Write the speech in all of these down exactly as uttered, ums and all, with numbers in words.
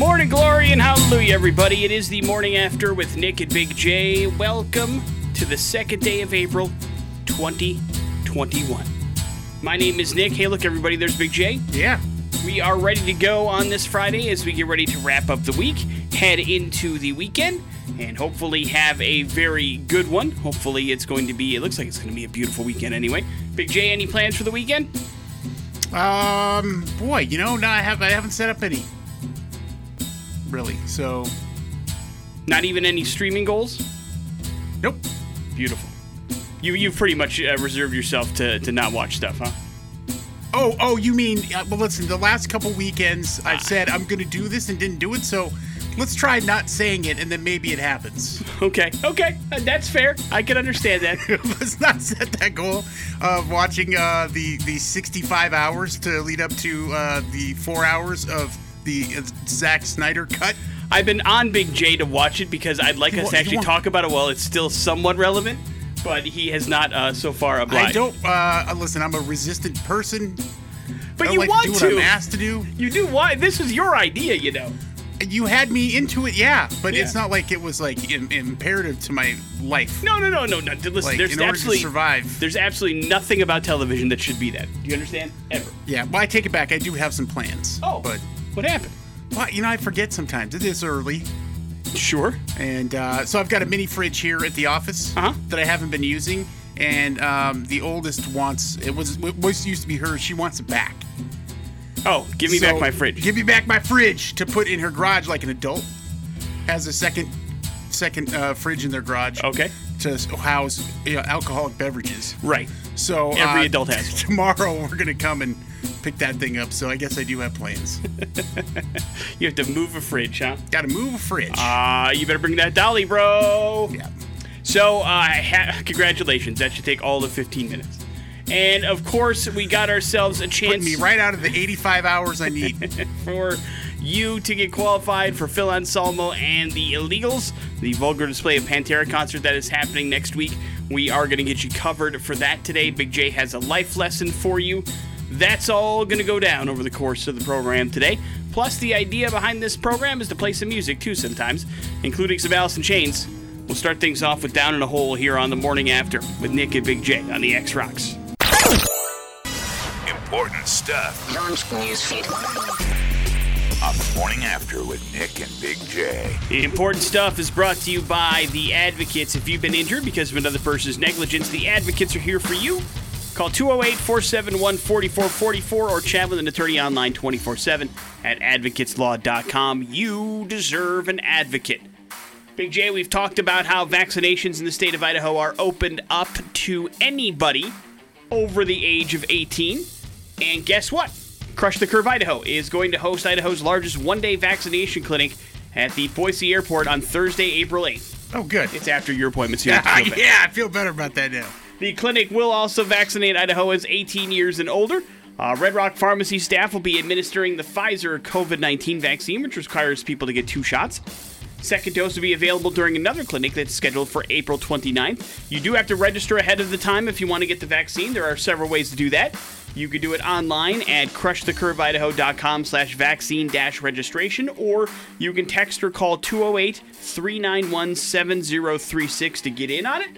Morning glory and hallelujah, everybody. It is the morning after with Nick and Big J. Welcome to the second day of April, twenty twenty-one. My name is Nick. Hey, look, everybody, there's Big J. Yeah. We are ready to go on this Friday as we get ready to wrap up the week, head into the weekend, and hopefully have a very good one. Hopefully it's going to be, it looks like it's going to be a beautiful weekend anyway. Big J, any plans for the weekend? Um, boy, you know, no, I, have, I haven't set up any. Really, so. Not even any streaming goals? Nope. Beautiful. You, you've pretty much uh, reserved yourself to, to not watch stuff, huh? Oh, oh, you mean, uh, well, listen, the last couple weekends ah. I've said I'm going to do this and didn't do it, so let's try not saying it, and then maybe it happens. Okay, okay, uh, that's fair. I can understand that. Let's not set that goal of watching uh, the, the sixty-five hours to lead up to uh, the four hours of the uh, Zack Snyder cut. I've been on Big J to watch it because I'd like you us want, to actually talk about it while it's still somewhat relevant. But he has not uh, so far obliged. I don't, uh, listen, I'm a resistant person. But I you like want to. do what to. I'm asked to do. You do want, this is your idea, you know. You had me into it, yeah. But yeah. It's not like it was, like, Im- imperative to my life. No, no, no, no, no. Listen, like, there's in order absolutely, to survive. There's absolutely nothing about television that should be that. Do you understand? Ever. Yeah, well, I take it back. I do have some plans. Oh, but what happened? Well, you know, I forget sometimes. It is early. Sure. And uh, so I've got a mini fridge here at the office uh-huh. that I haven't been using, and um, the oldest wants it was it was used to be hers. She wants it back. Oh, give me so, back my fridge. Give me back my fridge to put in her garage like an adult. Has a second second uh, fridge in their garage. Okay. To house you know, alcoholic beverages. Right. So every uh, adult has. Tomorrow we're gonna come and pick that thing up, so I guess I do have plans. You have to move a fridge, huh? Gotta move a fridge. Ah, uh, you better bring that dolly, bro. Yeah. So, uh, ha- congratulations. That should take all of fifteen minutes. And, of course, we got ourselves a chance. Putting me right out of the eighty-five hours I need. For you to get qualified for Phil Anselmo and the Illegals, the Vulgar Display of Pantera concert that is happening next week. We are going to get you covered for that today. Big J has a life lesson for you. That's all going to go down over the course of the program today. Plus, the idea behind this program is to play some music, too, sometimes, including some Alice in Chains. We'll start things off with Down in a Hole here on The Morning After with Nick and Big J on the X-Rocks. Important stuff. John's newsfeed. On The Morning After with Nick and Big J. The important stuff is brought to you by The Advocates. If you've been injured because of another person's negligence, The Advocates are here for you. Call two oh eight, four seven one, four four four four or chat with an attorney online twenty-four seven at advocates law dot com. You deserve an advocate. Big J, we've talked about how vaccinations in the state of Idaho are opened up to anybody over the age of eighteen. And guess what? Crush the Curve Idaho is going to host Idaho's largest one-day vaccination clinic at the Boise Airport on Thursday, April eighth. Oh, good. It's after your appointment, so you have to feel yeah, I feel better about that now. The clinic will also vaccinate Idahoans eighteen years and older. Uh, Red Rock Pharmacy staff will be administering the Pfizer covid nineteen vaccine, which requires people to get two shots. Second dose will be available during another clinic that's scheduled for April twenty-ninth. You do have to register ahead of the time if you want to get the vaccine. There are several ways to do that. You can do it online at crush the curve idaho dot com slash vaccine dash registration, or you can text or call two oh eight, three nine one, seven oh three six to get in on it.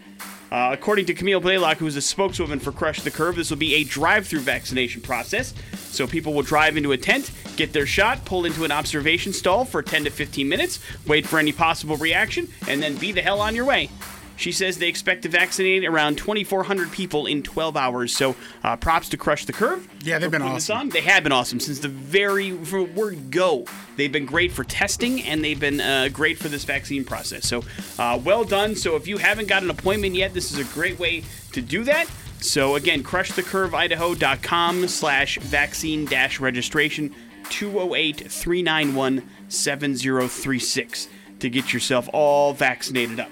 Uh, according to Camille Blaylock, who is a spokeswoman for Crush the Curve, this will be a drive-through vaccination process. So people will drive into a tent, get their shot, pull into an observation stall for ten to fifteen minutes, wait for any possible reaction, and then be the hell on your way. She says they expect to vaccinate around twenty-four hundred people in twelve hours. So uh, props to Crush the Curve. Yeah, they've been awesome. They have been awesome since the very word go. They've been great for testing, and they've been uh, great for this vaccine process. So uh, well done. So if you haven't got an appointment yet, this is a great way to do that. So again, crush the curve idaho dot com slash vaccine dash registration, two oh eight, three nine one, seven oh three six to get yourself all vaccinated up.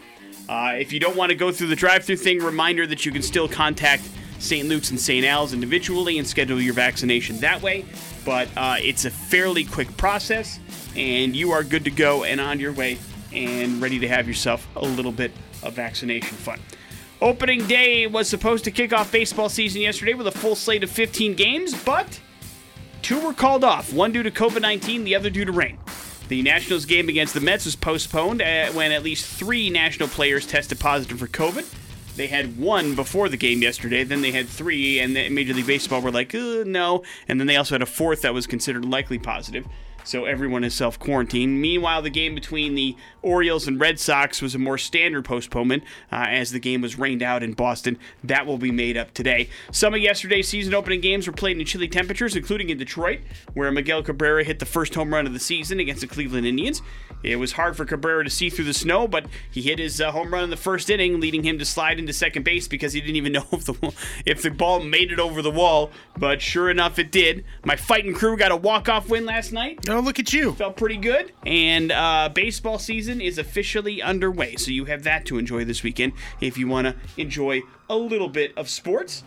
Uh, if you don't want to go through the drive-thru thing, reminder that you can still contact Saint Luke's and Saint Al's individually and schedule your vaccination that way. But uh, it's a fairly quick process, and you are good to go and on your way and ready to have yourself a little bit of vaccination fun. Opening day was supposed to kick off baseball season yesterday with a full slate of fifteen games, but two were called off, one due to covid nineteen, the other due to rain. The Nationals game against the Mets was postponed at, when at least three National players tested positive for COVID. They had one before the game yesterday, then they had three, and the Major League Baseball were like, uh, no. And then they also had a fourth that was considered likely positive. So everyone is self-quarantined. Meanwhile, the game between the Orioles and Red Sox was a more standard postponement uh, as the game was rained out in Boston. That will be made up today. Some of yesterday's season-opening games were played in chilly temperatures, including in Detroit, where Miguel Cabrera hit the first home run of the season against the Cleveland Indians. It was hard for Cabrera to see through the snow, but he hit his uh, home run in the first inning, leading him to slide into second base because he didn't even know if the if the ball made it over the wall, but sure enough, it did. My fighting crew got a walk-off win last night. Oh, look at you. Felt pretty good. And uh, baseball season is officially underway, so you have that to enjoy this weekend if you want to enjoy a little bit of sports.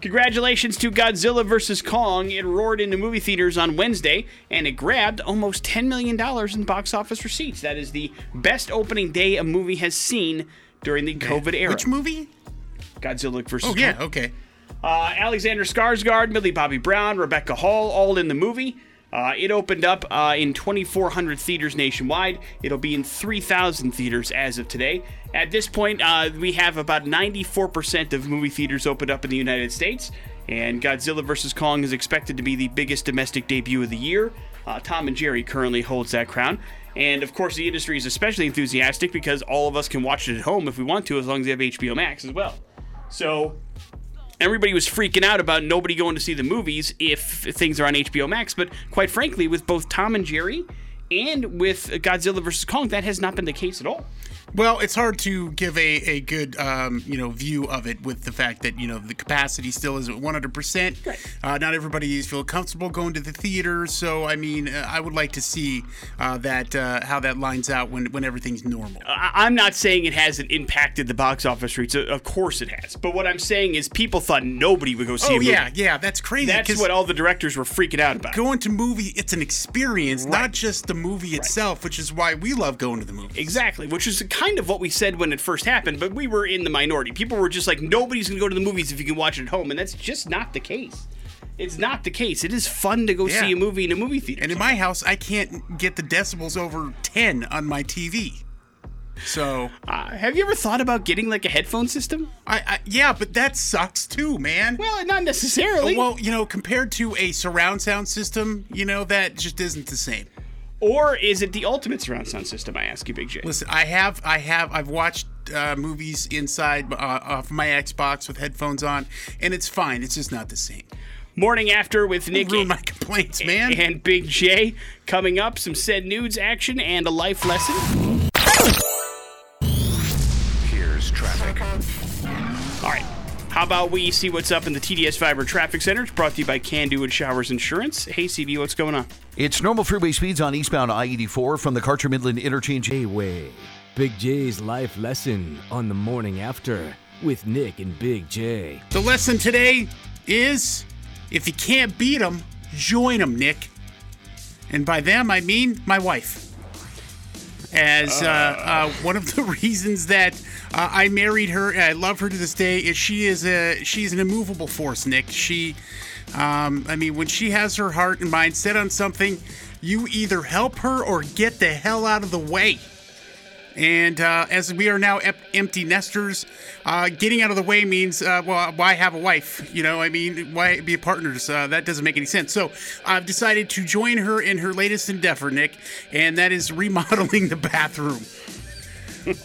Congratulations to Godzilla versus. Kong. It roared into movie theaters on Wednesday, and it grabbed almost ten million dollars in box office receipts. That is the best opening day a movie has seen during the COVID era. Which movie? Godzilla versus. Kong. Oh, yeah, Kong. Okay. Uh, Alexander Skarsgård, Millie Bobby Brown, Rebecca Hall, all in the movie. Uh, it opened up uh, in twenty-four hundred theaters nationwide. It'll be in three thousand theaters as of today. At this point, uh, we have about ninety-four percent of movie theaters opened up in the United States, and Godzilla versus. Kong is expected to be the biggest domestic debut of the year. Uh, Tom and Jerry currently holds that crown. And, of course, the industry is especially enthusiastic because all of us can watch it at home if we want to, as long as you have H B O Max as well. So everybody was freaking out about nobody going to see the movies if things are on H B O Max, but quite frankly, with both Tom and Jerry and with Godzilla versus. Kong, that has not been the case at all. Well, it's hard to give a, a good um, you know view of it with the fact that you know the capacity still is at one hundred percent. Right. Uh, not everybody feels comfortable going to the theater, so I mean, uh, I would like to see uh, that uh, how that lines out when, when everything's normal. I- I'm not saying it hasn't impacted the box office rates. Of course it has. But what I'm saying is people thought nobody would go see oh, a movie. Oh yeah, yeah, that's crazy. That's what all the directors were freaking out about. Going to movie, it's an experience, right. Not just the movie itself, right. Which is why we love going to the movies. Exactly, which is a kind of what we said when it first happened, but we were in the minority. People were just like, nobody's going to go to the movies if you can watch it at home, and that's just not the case. It's not the case. It is fun to go yeah. see a movie in a movie theater. And in my house, I can't get the decibels over ten on my T V. So, uh, have you ever thought about getting like a headphone system? I, I yeah, but that sucks too, man. Well, not necessarily. Well, you know, compared to a surround sound system, you know, that just isn't the same. Or is it the ultimate surround sound system? I ask you, Big J. Listen, I have, I have, I've watched uh, movies inside uh, off my Xbox with headphones on, and it's fine. It's just not the same. Morning After with Nick Don't ruin my complaints, man. And Big J coming up. Some said nudes action and a life lesson. Here's traffic. All right. How about we see what's up in the T D S Fiber Traffic Center? It's brought to you by Can Do and Showers Insurance. Hey, C B, what's going on? It's normal freeway speeds on eastbound I eighty-four from the Karcher Midland Interchange. J-Way. Big J's life lesson on the Morning After with Nick and Big J. The lesson today is if you can't beat them, join them, Nick. And by them, I mean my wife. As uh, uh, one of the reasons that uh, I married her, and I love her to this day, is she is a she's an immovable force, Nick. She, um, I mean, when she has her heart and mind set on something, you either help her or get the hell out of the way. And uh, as we are now ep- empty nesters, uh, getting out of the way means, uh, well, why have a wife? You know, I mean, why be partners? Uh, that doesn't make any sense. So I've decided to join her in her latest endeavor, Nick, and that is remodeling the bathroom.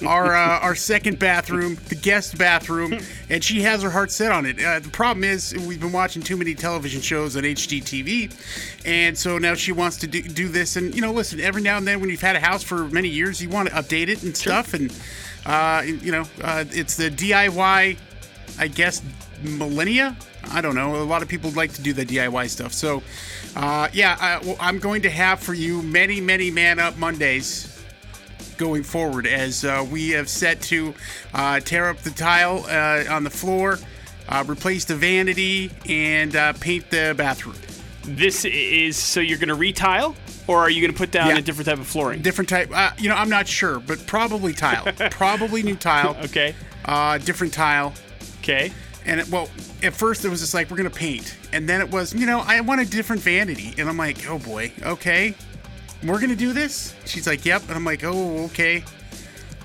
our uh, our second bathroom, the guest bathroom, and she has her heart set on it. Uh, the problem is we've been watching too many television shows on H G T V, and so now she wants to do, do this. And, you know, listen, every now and then when you've had a house for many years, you want to update it and stuff. Sure. And, uh, you know, uh, it's the D I Y, I guess, millennia. I don't know. A lot of people like to do the D I Y stuff. So, uh, yeah, I, well, I'm going to have for you many, many Man Up Mondays going forward, as uh, we have set to uh, tear up the tile uh, on the floor, uh, replace the vanity, and uh, paint the bathroom. This is, so you're going to retile, or are you going to put down yeah. a different type of flooring? Different type. Uh, you know, I'm not sure, but probably tile. Probably new tile. Okay. Uh, different tile. Okay. And, it, well, at first it was just like, we're going to paint. And then it was, you know, I want a different vanity. And I'm like, oh, boy. Okay. we're going to do this? She's like, yep. And I'm like, oh, okay.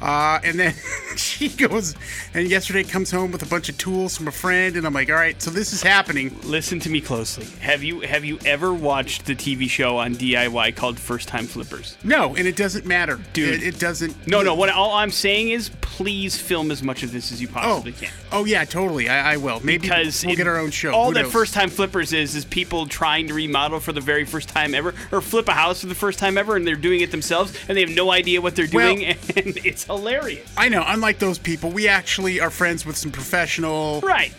Uh, and then she goes, and yesterday comes home with a bunch of tools from a friend, and I'm like, all right, so this is happening. Listen to me closely. Have you have you ever watched the T V show on D I Y called First Time Flippers? No, and it doesn't matter. Dude. It, it doesn't. No, no. What all I'm saying is please film as much of this as you possibly oh. can. Oh, yeah, totally. I, I will. Maybe because we'll it, get our own show. All Who that knows? First Time Flippers is is people trying to remodel for the very first time ever, or flip a house for the first time ever, and they're doing it themselves, and they have no idea what they're doing, well, and it's hilarious. I know. Unlike those people, we actually are friends with some professional right.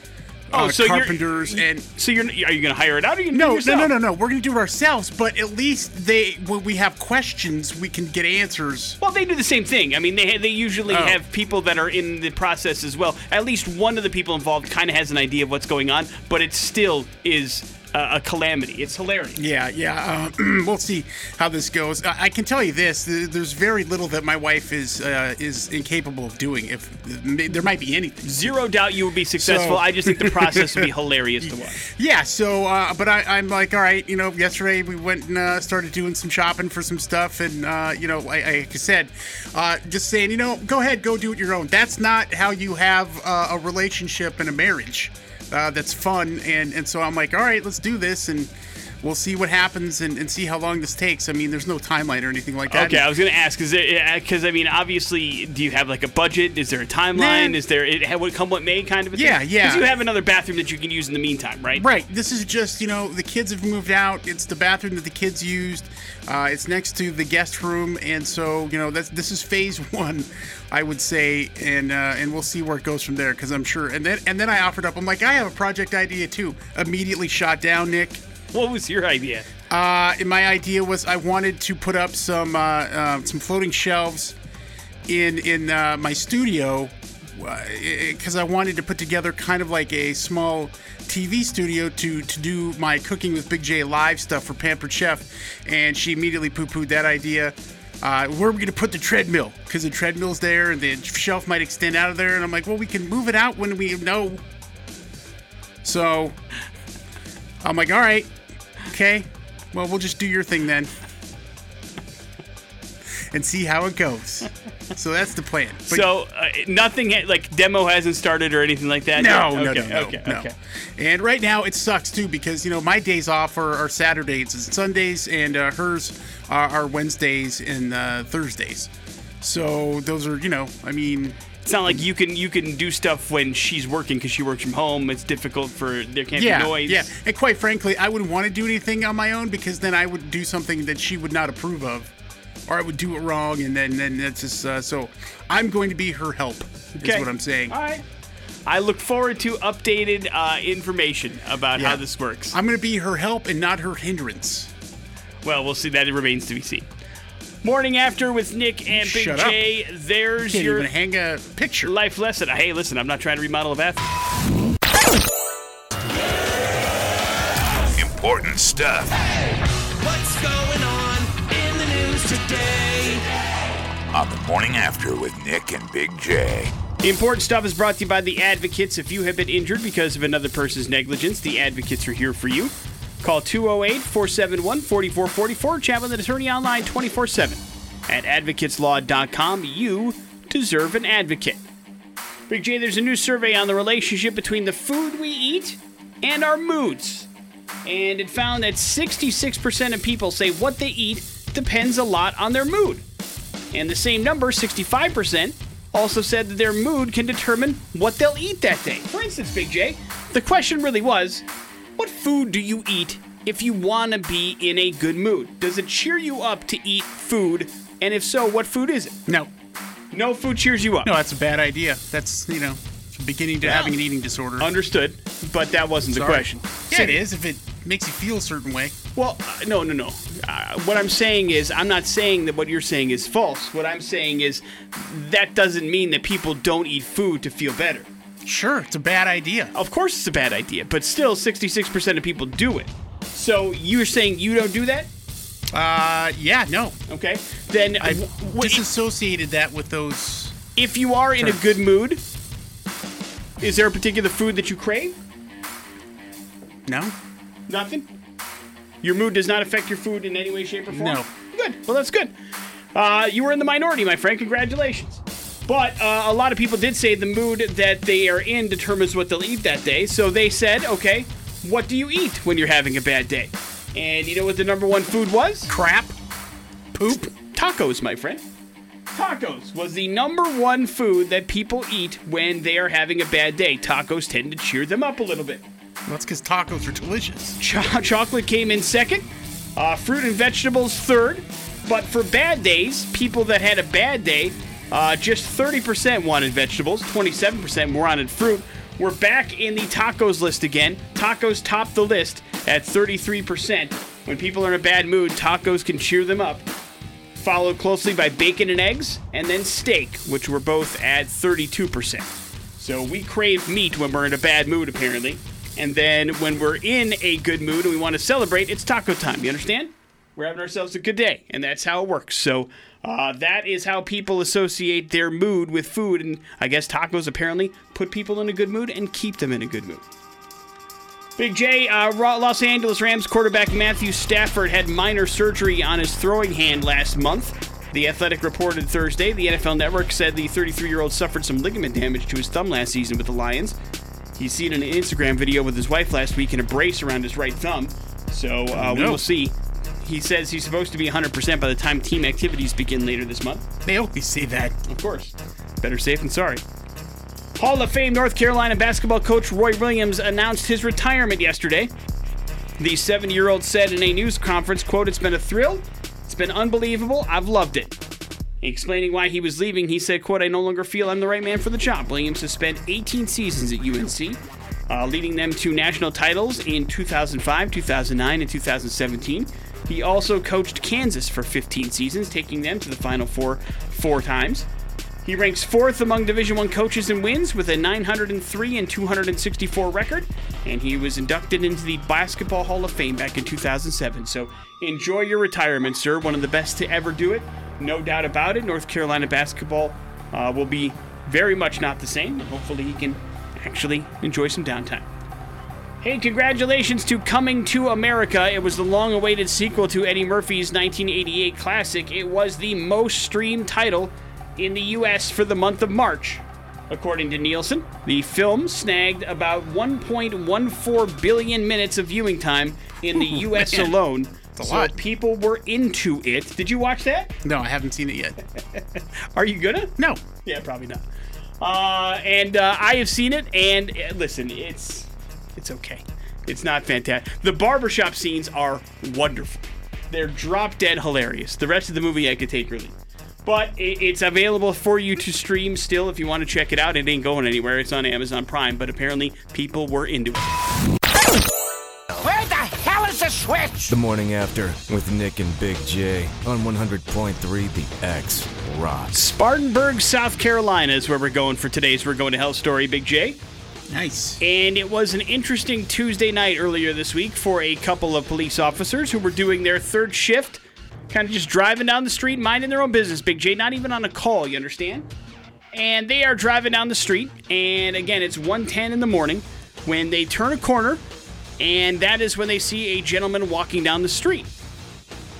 oh, uh, so carpenters. You're, and so you're are you going to hire it out? Or are you no, do it no, no, no, no. We're going to do it ourselves. But at least they, when we have questions, we can get answers. Well, they do the same thing. I mean, they they usually oh. have people that are in the process as well. At least one of the people involved kind of has an idea of what's going on, but it still is Uh, a calamity. It's hilarious. Yeah, yeah. Uh, we'll see how this goes. I, I can tell you this: there's very little that my wife is uh, is incapable of doing. If there might be anything, zero doubt you would be successful. So, I just think the process would be hilarious to watch. Yeah. So, uh, but I, I'm like, all right, you know. Yesterday we went and uh, started doing some shopping for some stuff, and uh, you know, like I said, uh, just saying, you know, go ahead, go do it your own. That's not how you have uh, a relationship and a marriage. Uh, that's fun, and, and so I'm like, all right, let's do this, and we'll see what happens and, and see how long this takes. I mean, there's no timeline or anything like that. Okay, I was going to ask, because, I mean, obviously, do you have, like, a budget? Is there a timeline? Nah. Is there it what come what may kind of a yeah, thing? Yeah, yeah. Because you have another bathroom that you can use in the meantime, right? Right. This is just, you know, the kids have moved out. It's the bathroom that the kids used. Uh, it's next to the guest room, and so, you know, that's this is phase one. I would say, and uh, and we'll see where it goes from there, because I'm sure. And then and then I offered up. I'm like, I have a project idea too. Immediately shot down, Nick. What was your idea? Uh, and my idea was I wanted to put up some uh, uh, some floating shelves in in uh, my studio, because I wanted to put together kind of like a small T V studio to to do my Cooking with Big J live stuff for Pampered Chef, and she immediately poo-pooed that idea. Uh, where are we going to put the treadmill? Because the treadmill's there, and the shelf might extend out of there. And I'm like, well, we can move it out when we know. So I'm like, all right, okay. Well, we'll just do your thing then and see how it goes. So that's the plan. But so uh, nothing, ha- like, demo hasn't started or anything like that? No, no, okay, no, no, okay, no. Okay. And right now it sucks, too, because, you know, my days off are, are Saturdays and Sundays, and uh, hers are, are Wednesdays and uh, Thursdays. So those are, you know, I mean... It's not like you can you can do stuff when she's working, because she works from home. It's difficult for there can't yeah, be noise. Yeah, and quite frankly, I wouldn't want to do anything on my own, because then I would do something that she would not approve of. Or I would do it wrong, and then then that's just uh, so. I'm going to be her help. Okay. Is what I'm saying. All right. I look forward to updated uh, information about yeah. how this works. I'm going to be her help and not her hindrance. Well, we'll see. That it remains to be seen. Morning After with Nick and Big Shut J. Up. There's you can't your even hang a picture. Life lesson. Hey, listen, I'm not trying to remodel a bathroom. Important stuff. Hey, what's going on? Today. On the Morning After with Nick and Big J. Important Stuff is brought to you by The Advocates. If you have been injured because of another person's negligence, The Advocates are here for you. Call two oh eight, four seven one, four four four four. Chat with an attorney online twenty-four seven at advocates law dot com. You deserve an advocate. Big J, there's a new survey on the relationship between the food we eat and our moods. And it found that sixty-six percent of people say what they eat depends a lot on their mood. And the same number, sixty-five percent, also said that their mood can determine what they'll eat that day. For instance, Big J, the question really was, what food do you eat if you want to be in a good mood? Does it cheer you up to eat food? And if so, what food is it? No. No food cheers you up. No, that's a bad idea. That's, you know, beginning to well, having an eating disorder. Understood, but that wasn't Sorry. the question. Yeah, so, it is if it makes you feel a certain way. Well, uh, no, no, no. Uh, what I'm saying is, I'm not saying that what you're saying is false. What I'm saying is, that doesn't mean that people don't eat food to feel better. Sure, it's a bad idea. Of course it's a bad idea, but still, sixty-six percent of people do it. So you're saying you don't do that? Uh, yeah, no. Okay, then... I w- w- disassociated it, that with those... If you are terms. in a good mood, is there a particular food that you crave? No. Nothing? Your mood does not affect your food in any way, shape, or form? No. good. Well, that's good. Uh, you were in the minority, my friend. Congratulations. But uh, a lot of people did say the mood that they are in determines what they'll eat that day. So they said, okay, what do you eat when you're having a bad day? And you know what the number one food was? Crap. Poop. Tacos, my friend. Tacos was the number one food that people eat when they are having a bad day. Tacos tend to cheer them up a little bit. That's because tacos are delicious. Ch- chocolate came in second. Uh, fruit and vegetables third. But for bad days, people that had a bad day, uh, just thirty percent wanted vegetables, twenty-seven percent wanted fruit. We're back in the tacos list again. Tacos top the list at thirty-three percent. When people are in a bad mood, tacos can cheer them up. Followed closely by bacon and eggs, and then steak, which were both at thirty-two percent. So we crave meat when we're in a bad mood, apparently. And then when we're in a good mood and we want to celebrate, it's taco time. You understand? We're having ourselves a good day, and that's how it works. So uh, that is how people associate their mood with food, and I guess tacos apparently put people in a good mood and keep them in a good mood. Big J, uh, Los Angeles Rams quarterback Matthew Stafford had minor surgery on his throwing hand last month. The Athletic reported Thursday. The N F L Network said the thirty-three-year-old suffered some ligament damage to his thumb last season with the Lions. He's seen in an Instagram video with his wife last week in a brace around his right thumb. So uh, we will see. He says he's supposed to be one hundred percent by the time team activities begin later this month. They always say that. Of course. Better safe than sorry. Hall of Fame North Carolina basketball coach Roy Williams announced his retirement yesterday. The seventy-year-old said in a news conference, quote, "It's been a thrill. It's been unbelievable. I've loved it." Explaining why he was leaving, he said, quote, "I no longer feel I'm the right man for the job." Williams has spent eighteen seasons at U N C, uh, leading them to national titles in two thousand five, two thousand nine, and two thousand seventeen. He also coached Kansas for fifteen seasons, taking them to the Final Four four times. He ranks fourth among Division I coaches in wins with a nine hundred three and two hundred sixty-four record, and he was inducted into the Basketball Hall of Fame back in two thousand seven. So enjoy your retirement, sir. One of the best to ever do it. No doubt about it. North Carolina basketball uh, will be very much not the same. Hopefully he can actually enjoy some downtime. Hey, congratulations to Coming to America. It was the long-awaited sequel to Eddie Murphy's nineteen eighty-eight classic. It was the most streamed title in the U S for the month of March. According to Nielsen, the film snagged about one point one four billion minutes of viewing time in the U S Ooh, man. alone. That's a so lot. People were into it. Did you watch that? No, I haven't seen it yet. Are you gonna? No. Yeah, probably not. Uh, and uh, I have seen it, and uh, listen, it's it's okay. It's not fantastic. The barbershop scenes are wonderful. They're drop dead hilarious. The rest of the movie I could take really. But it's available for you to stream still if you want to check it out. It ain't going anywhere. It's on Amazon Prime, but apparently people were into it. Where the hell is the switch? The Morning After with Nick and Big J on one hundred point three The X Rock. Spartanburg, South Carolina is where we're going for today's We're Going to Hell story, Big J. Nice. And it was an interesting Tuesday night earlier this week for a couple of police officers who were doing their third shift, kind of just driving down the street, minding their own business, Big J, not even on a call, you understand? And they are driving down the street, and again, it's one ten in the morning when they turn a corner, and that is when they see a gentleman walking down the street.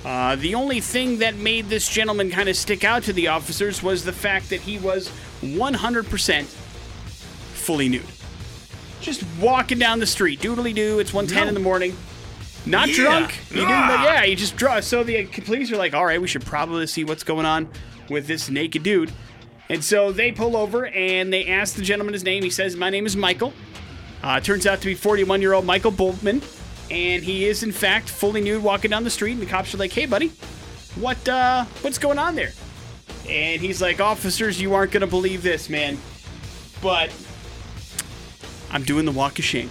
Uh, the only thing that made this gentleman kind of stick out to the officers was the fact that he was one hundred percent fully nude. Just walking down the street, doodly-doo, it's one ten no. in the morning. Not yeah. drunk. You didn't, ah. Yeah, you just draw. So the police were like, all right, we should probably see what's going on with this naked dude. And so they pull over and they ask the gentleman his name. He says, my name is Michael. Uh, turns out to be forty-one-year-old Michael Bultman. And he is, in fact, fully nude walking down the street. And the cops are like, hey, buddy, what uh, what's going on there? And he's like, officers, you aren't going to believe this, man. But I'm doing the walk of shame.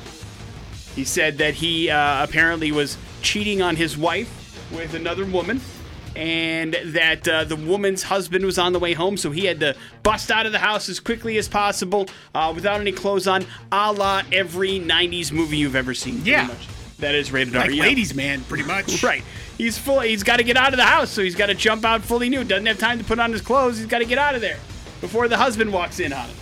He said that he uh, apparently was cheating on his wife with another woman and that uh, the woman's husband was on the way home, so he had to bust out of the house as quickly as possible uh, without any clothes on, a la every nineties movie you've ever seen. Yeah. Much. That is rated R. Like ladies, man, pretty much. Right. He's full. He's got to get out of the house, so he's got to jump out fully nude. Doesn't have time to put on his clothes. He's got to get out of there before the husband walks in on him.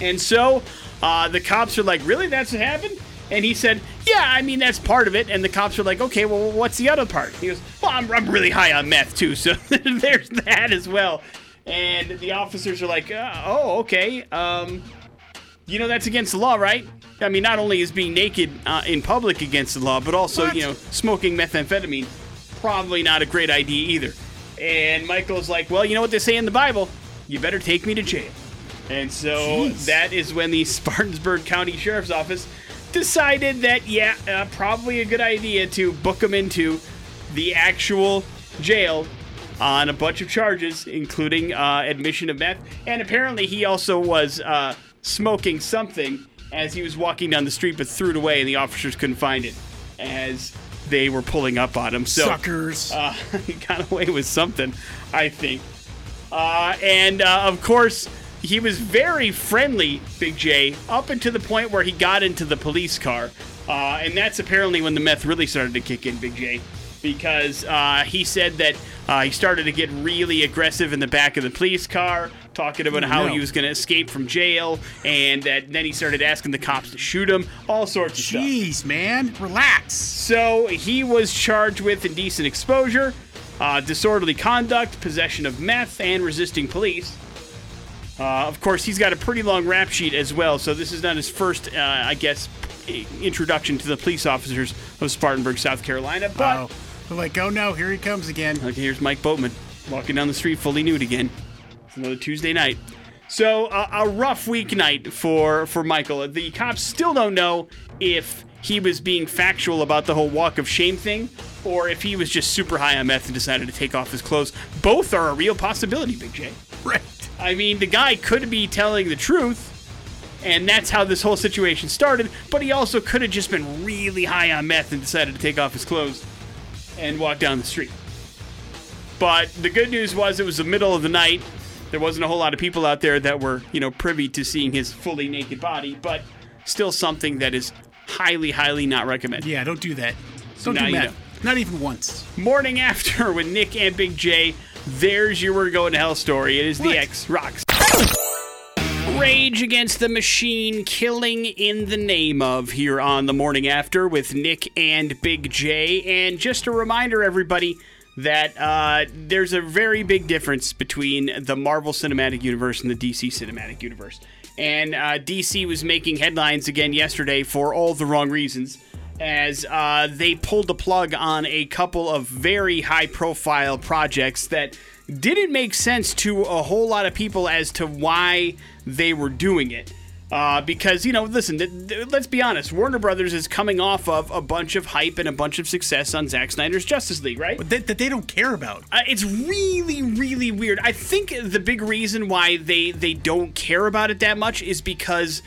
And so uh, the cops are like, really? That's what happened? And he said, yeah, I mean, that's part of it. And the cops were like, okay, well, what's the other part? He goes, well, I'm, I'm really high on meth, too, so there's that as well. And the officers are like, oh, okay. Um, you know, that's against the law, right? I mean, not only is being naked uh, in public against the law, but also, what? you know, smoking methamphetamine, probably not a great idea either. And Michael's like, well, you know what they say in the Bible? You better take me to jail. And so Jeez. that is when the Spartanburg County Sheriff's Office decided that, yeah, uh, probably a good idea to book him into the actual jail on a bunch of charges, including uh, admission of meth. And apparently he also was uh, smoking something as he was walking down the street, but threw it away, and the officers couldn't find it as they were pulling up on him. So, Suckers. Uh, he got away with something, I think. Uh, and, uh, of course, he was very friendly, Big J, up until the point where he got into the police car. Uh, and that's apparently when the meth really started to kick in, Big J, because uh, he said that uh, he started to get really aggressive in the back of the police car, talking about oh, how no. he was going to escape from jail, and that then he started asking the cops to shoot him, all sorts of Jeez, stuff. Jeez, man, relax. So he was charged with indecent exposure, uh, disorderly conduct, possession of meth, and resisting police. Uh, of course, he's got a pretty long rap sheet as well, so this is not his first, uh, I guess, introduction to the police officers of Spartanburg, South Carolina. But oh, they're like, oh no, here he comes again. Okay, here's Mike Bultman walking down the street fully nude again. It's another Tuesday night. So uh, a rough weeknight for, for Michael. The cops still don't know if he was being factual about the whole walk of shame thing, or if he was just super high on meth and decided to take off his clothes. Both are a real possibility, Big J. Right. I mean, the guy could be telling the truth, and that's how this whole situation started, but he also could have just been really high on meth and decided to take off his clothes and walk down the street. But the good news was it was the middle of the night. There wasn't a whole lot of people out there that were, you know, privy to seeing his fully naked body, but still something that is highly, highly not recommended. Yeah, don't do that. Don't do meth. Not even once. Morning after with Nick and Big J. There's your We're Going to Hell story. It is what? The X Rocks. Rage Against the Machine, Killing in the Name of, here on The Morning After with Nick and Big J. And just a reminder, everybody, that uh, there's a very big difference between the Marvel Cinematic Universe and the D C Cinematic Universe. And uh, D C was making headlines again yesterday for all the wrong reasons, as uh, they pulled the plug on a couple of very high-profile projects that didn't make sense to a whole lot of people as to why they were doing it. Uh, because, you know, listen, th- th- let's be honest. Warner Brothers is coming off of a bunch of hype and a bunch of success on Zack Snyder's Justice League, right? But that, that they don't care about. Uh, it's really, really weird. I think the big reason why they, they don't care about it that much is because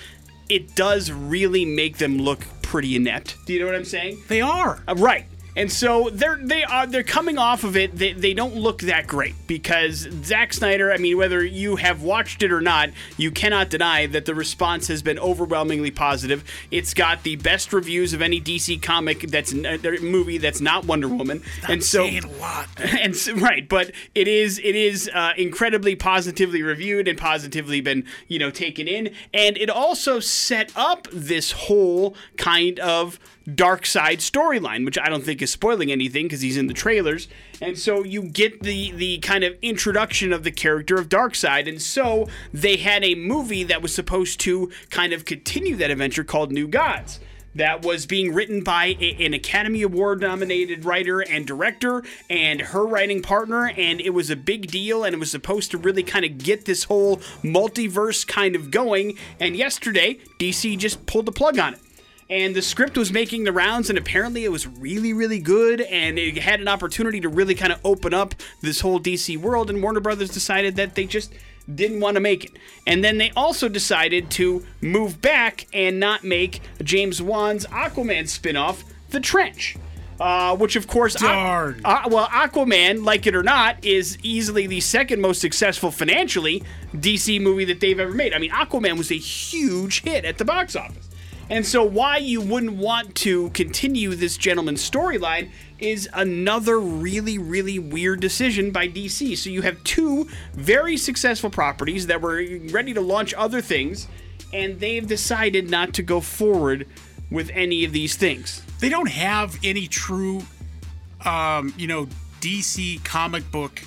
it does really make them look pretty inept. Do you know what I'm saying? They are. Uh, right. And so they're they are they're coming off of it. They they don't look that great because Zack Snyder, I mean, whether you have watched it or not, you cannot deny that the response has been overwhelmingly positive. It's got the best reviews of any D C comic that's uh, movie that's not Wonder Woman. Stop and so saying a lot. And so, right, but it is it is uh, incredibly positively reviewed and positively been, you know, taken in, and it also set up this whole kind of Darkseid storyline, which I don't think is spoiling anything because he's in the trailers. And so you get the the kind of introduction of the character of Darkseid. And so they had a movie that was supposed to kind of continue that adventure called New Gods, that was being written by a, an Academy Award-nominated writer and director and her writing partner, and it was a big deal, and it was supposed to really kind of get this whole multiverse kind of going. And yesterday, D C just pulled the plug on it. And the script was making the rounds, and apparently it was really, really good, and it had an opportunity to really kind of open up this whole D C world, and Warner Brothers decided that they just didn't want to make it. And then they also decided to move back and not make James Wan's Aquaman spinoff, The Trench. Uh, which, of course, Darn. Uh, uh, well, Aquaman, like it or not, is easily the second most successful financially D C movie that they've ever made. I mean, Aquaman was a huge hit at the box office. And so why you wouldn't want to continue this gentleman's storyline is another really, really weird decision by D C. So you have two very successful properties that were ready to launch other things, and they've decided not to go forward with any of these things. They don't have any true, um, you know, D C comic book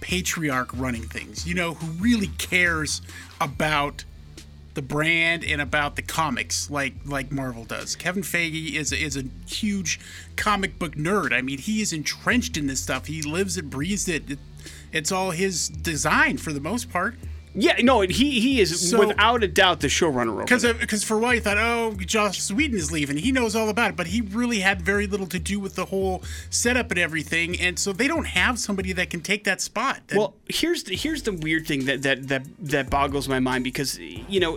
patriarch running things, you know, who really cares about the brand and about the comics like like Marvel does. Kevin Feige is is a huge comic book nerd. I mean, he is entrenched in this stuff. He lives it, breathes it. it it's all his design for the most part. Yeah, no, he he is so, without a doubt the showrunner over there. Because for a while you thought, oh, Joss Whedon is leaving. He knows all about it, but he really had very little to do with the whole setup and everything, and so they don't have somebody that can take that spot. That, well, here's the, here's the weird thing that, that, that, that boggles my mind because, you know,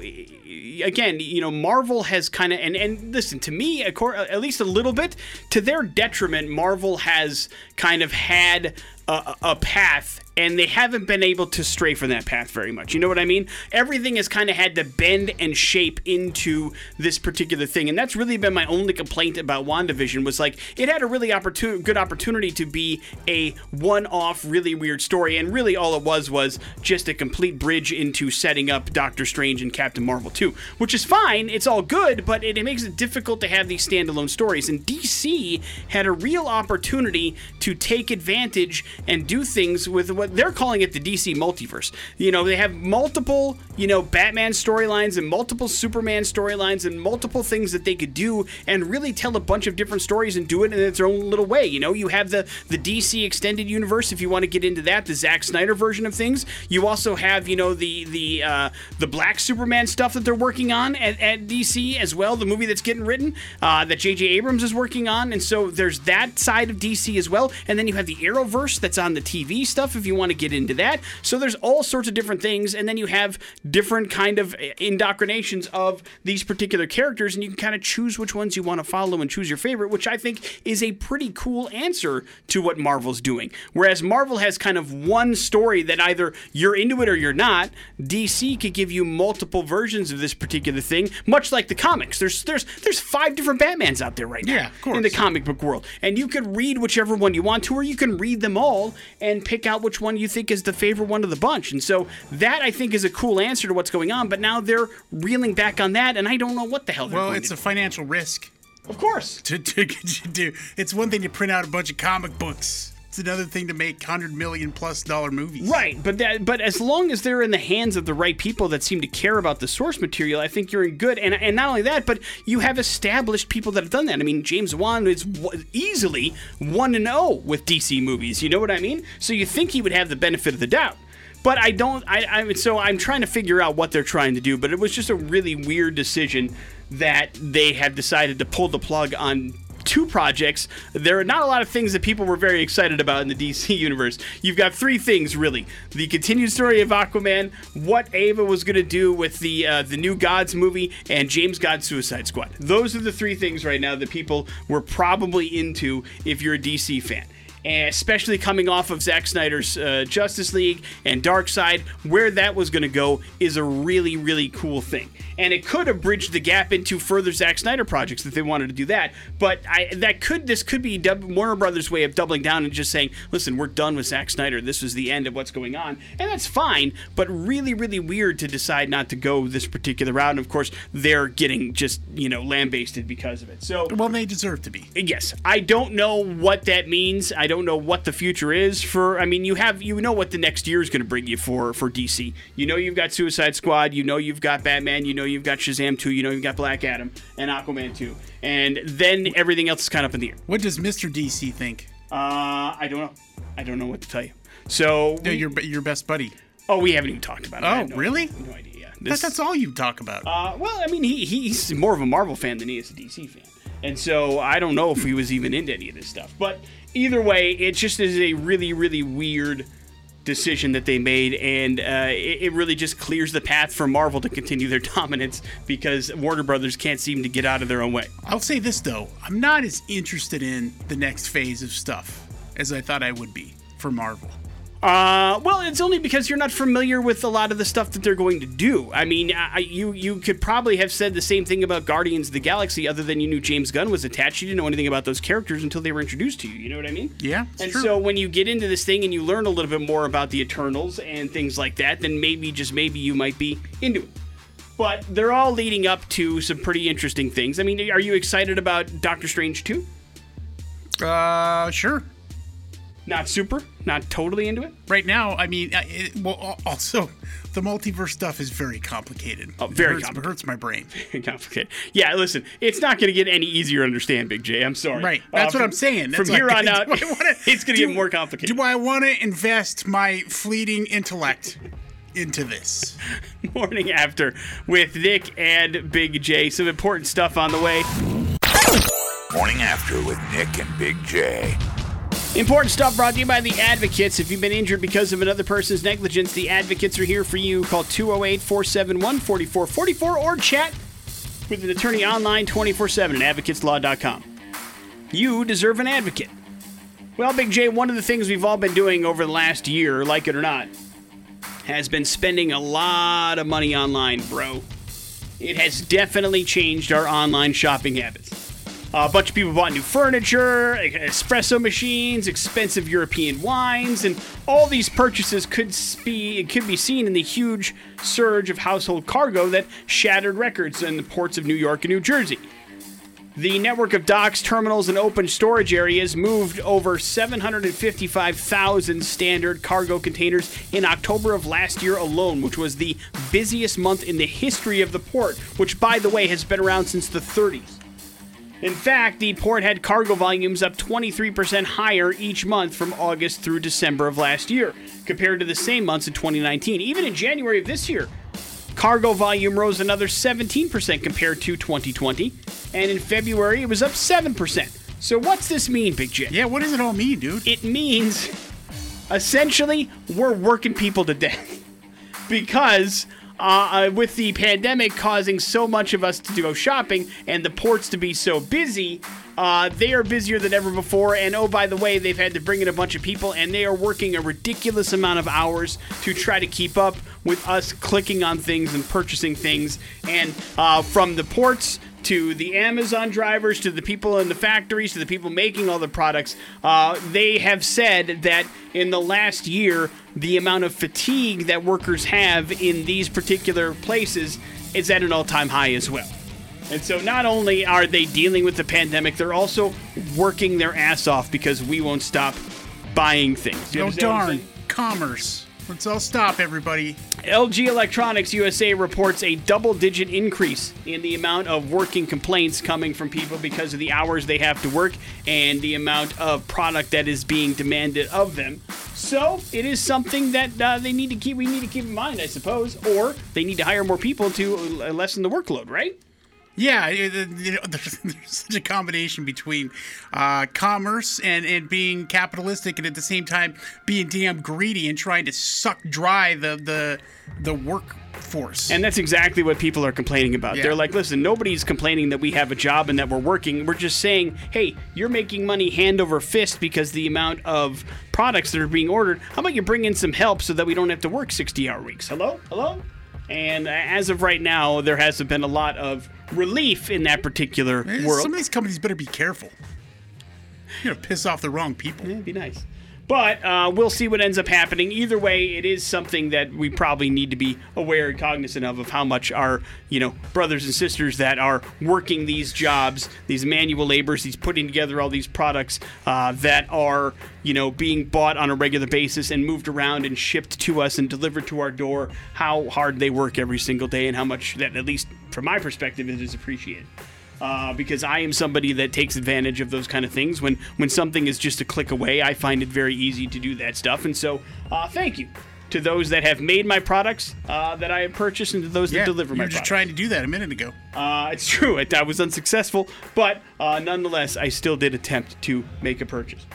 again, you know, Marvel has kind of, and, and listen, to me, at least a little bit, to their detriment, Marvel has kind of had a, a path, and they haven't been able to stray from that path very much. You know what I mean? Everything has kind of had to bend and shape into this particular thing, and that's really been my only complaint about WandaVision, was like, it had a really opportun- good opportunity to be a one-off, really weird story, and really all it was was just a complete bridge into setting up Doctor Strange and Captain Marvel two, which is fine, it's all good, but it, it makes it difficult to have these standalone stories, and D C had a real opportunity to take advantage and do things with what they're calling it the D C multiverse. You know, they have multiple, you know, Batman storylines and multiple Superman storylines and multiple things that they could do and really tell a bunch of different stories and do it in its own little way. You know, you have the, the D C extended universe, if you want to get into that, the Zack Snyder version of things. You also have, you know, the the uh, the Black Superman stuff that they're working on at, at D C as well, the movie that's getting written, uh, that J J. Abrams is working on. And so there's that side of D C as well. And then you have the Arrowverse that's on the T V stuff, if you want to get into that. So there's all sorts of different things, and then you have different kind of indoctrinations of these particular characters, and you can kind of choose which ones you want to follow and choose your favorite, which I think is a pretty cool answer to what Marvel's doing. Whereas Marvel has kind of one story that either you're into it or you're not, D C could give you multiple versions of this particular thing, much like the comics. There's there's there's five different Batmans out there right now, yeah, of course, in the comic book world, and you could read whichever one you want to, or you can read them all and pick out which one you think is the favorite one of the bunch. And so that, I think, is a cool answer to what's going on, but now they're reeling back on that, and I don't know what the hell they're well, going to do. Well, it's a financial risk. Of course. To, to, to do. It's one thing to print out a bunch of comic books. It's another thing to make one hundred million plus dollar movies. Right, but that, but as long as they're in the hands of the right people that seem to care about the source material, I think you're in good. And and not only that, but you have established people that have done that. I mean, James Wan is easily one and oh with D C movies, you know what I mean? So you think he would have the benefit of the doubt. But I don't, I, I so I'm trying to figure out what they're trying to do, but it was just a really weird decision that they have decided to pull the plug on two projects. There are not a lot of things that people were very excited about in the D C universe. You've got three things, really. The continued story of Aquaman, what Ava was going to do with the uh, the New Gods movie, and James Gunn's Suicide Squad. Those are the three things right now that people were probably into if you're a D C fan. And especially coming off of Zack Snyder's uh, Justice League and Darkseid, where that was going to go is a really, really cool thing. And it could have bridged the gap into further Zack Snyder projects if they wanted to do that. But I, that could this could be Warner Brothers' way of doubling down and just saying, listen, we're done with Zack Snyder. This is the end of what's going on. And that's fine, but really, really weird to decide not to go this particular route. And, of course, they're getting just, you know, lambasted because of it. So, well, they deserve to be. Yes. I don't know what that means. I don't don't know what the future is for. I mean, you have you know what the next year is going to bring you for for D C. You know you've got Suicide Squad, you know you've got Batman, you know you've got Shazam two, you know you've got Black Adam and Aquaman two, and then everything else is kind of up in the air. What does Mister D C think? Uh, I don't know. I don't know what to tell you. So no, we, your your best buddy. Oh, we haven't even talked about it. Oh, no, really? No idea. Yeah, this, that's, that's all you talk about. Uh, well, I mean, he he's more of a Marvel fan than he is a D C fan, and so I don't know if he was even into any of this stuff, but. Either way, it just is a really, really weird decision that they made, and uh, it, it really just clears the path for Marvel to continue their dominance because Warner Brothers can't seem to get out of their own way. I'll say this, though. I'm not as interested in the next phase of stuff as I thought I would be for Marvel. Uh, well, it's only because you're not familiar with a lot of the stuff that they're going to do. I mean, I, you you could probably have said the same thing about Guardians of the Galaxy, other than you knew James Gunn was attached. You didn't know anything about those characters until they were introduced to you. You know what I mean? Yeah, it's And true. So when you get into this thing and you learn a little bit more about the Eternals and things like that, then maybe, just maybe, you might be into it. But they're all leading up to some pretty interesting things. I mean, are you excited about Doctor Strange two? Uh, sure. Not super? Not totally into it? Right now, I mean, it, well, also, the multiverse stuff is very complicated. Oh, very it hurts, complicated. It hurts my brain. Very complicated. Yeah, listen, it's not going to get any easier to understand, Big J. I'm sorry. Right. That's uh, from, what I'm saying. That's from like, here on out, wanna, it's going to get more complicated. Do I want to invest my fleeting intellect into this? Morning After with Nick and Big J. Some important stuff on the way. Morning After with Nick and Big J. Important stuff brought to you by The Advocates. If you've been injured because of another person's negligence, The Advocates are here for you. Call two oh eight, four seven one, four four four four or chat with an attorney online twenty-four seven at advocates law dot com. You deserve an advocate. Well, Big J, one of the things we've all been doing over the last year, like it or not, has been spending a lot of money online, bro. It has definitely changed our online shopping habits. Uh, a bunch of people bought new furniture, espresso machines, expensive European wines, and all these purchases could be it could be seen in the huge surge of household cargo that shattered records in the ports of New York and New Jersey. The network of docks, terminals, and open storage areas moved over seven hundred fifty-five thousand standard cargo containers in October of last year alone, which was the busiest month in the history of the port, which, by the way, has been around since the thirties. In fact, the port had cargo volumes up twenty-three percent higher each month from August through December of last year, compared to the same months in twenty nineteen. Even in January of this year, cargo volume rose another seventeen percent compared to twenty twenty, and in February, it was up seven percent. So what's this mean, Big J? Yeah, what does it all mean, dude? It means, essentially, we're working people to death, because Uh, with the pandemic causing so much of us to go shopping and the ports to be so busy, uh, they are busier than ever before. And oh, by the way, they've had to bring in a bunch of people, and they are working a ridiculous amount of hours to try to keep up with us clicking on things and purchasing things. And uh, from the ports to the Amazon drivers, to the people in the factories, to the people making all the products, uh, they have said that in the last year, the amount of fatigue that workers have in these particular places is at an all-time high as well. And so not only are they dealing with the pandemic, they're also working their ass off because we won't stop buying things. Oh, darn. Commerce. Let's all stop, everybody. L G Electronics U S A reports a double-digit increase in the amount of working complaints coming from people because of the hours they have to work and the amount of product that is being demanded of them. So it is something that uh, they need to keep. We need to keep in mind, I suppose, or they need to hire more people to lessen the workload, right? Yeah, you know, there's, there's such a combination between uh, commerce and, and being capitalistic, and at the same time being damn greedy and trying to suck dry the the the workforce. And that's exactly what people are complaining about. Yeah. They're like, listen, nobody's complaining that we have a job and that we're working. We're just saying, hey, you're making money hand over fist because the amount of products that are being ordered. How about you bring in some help so that we don't have to work sixty-hour weeks? Hello? Hello? And as of right now, there hasn't been a lot of relief in that particular world. Some of these companies better be careful. You're going to piss off the wrong people. Yeah, it'd be nice. But uh, we'll see what ends up happening. Either way, it is something that we probably need to be aware and cognizant of, of how much our, you know, brothers and sisters that are working these jobs, these manual labors, these putting together all these products uh, that are, you know, being bought on a regular basis and moved around and shipped to us and delivered to our door, how hard they work every single day and how much that, at least from my perspective, it is appreciated. Uh, because I am somebody that takes advantage of those kind of things. When when something is just a click away, I find it very easy to do that stuff. And so uh, thank you to those that have made my products uh, that I have purchased, and to those yeah, that deliver my products. You were just trying to do that a minute ago. Uh, it's true. I, I was unsuccessful, but uh, nonetheless, I still did attempt to make a purchase.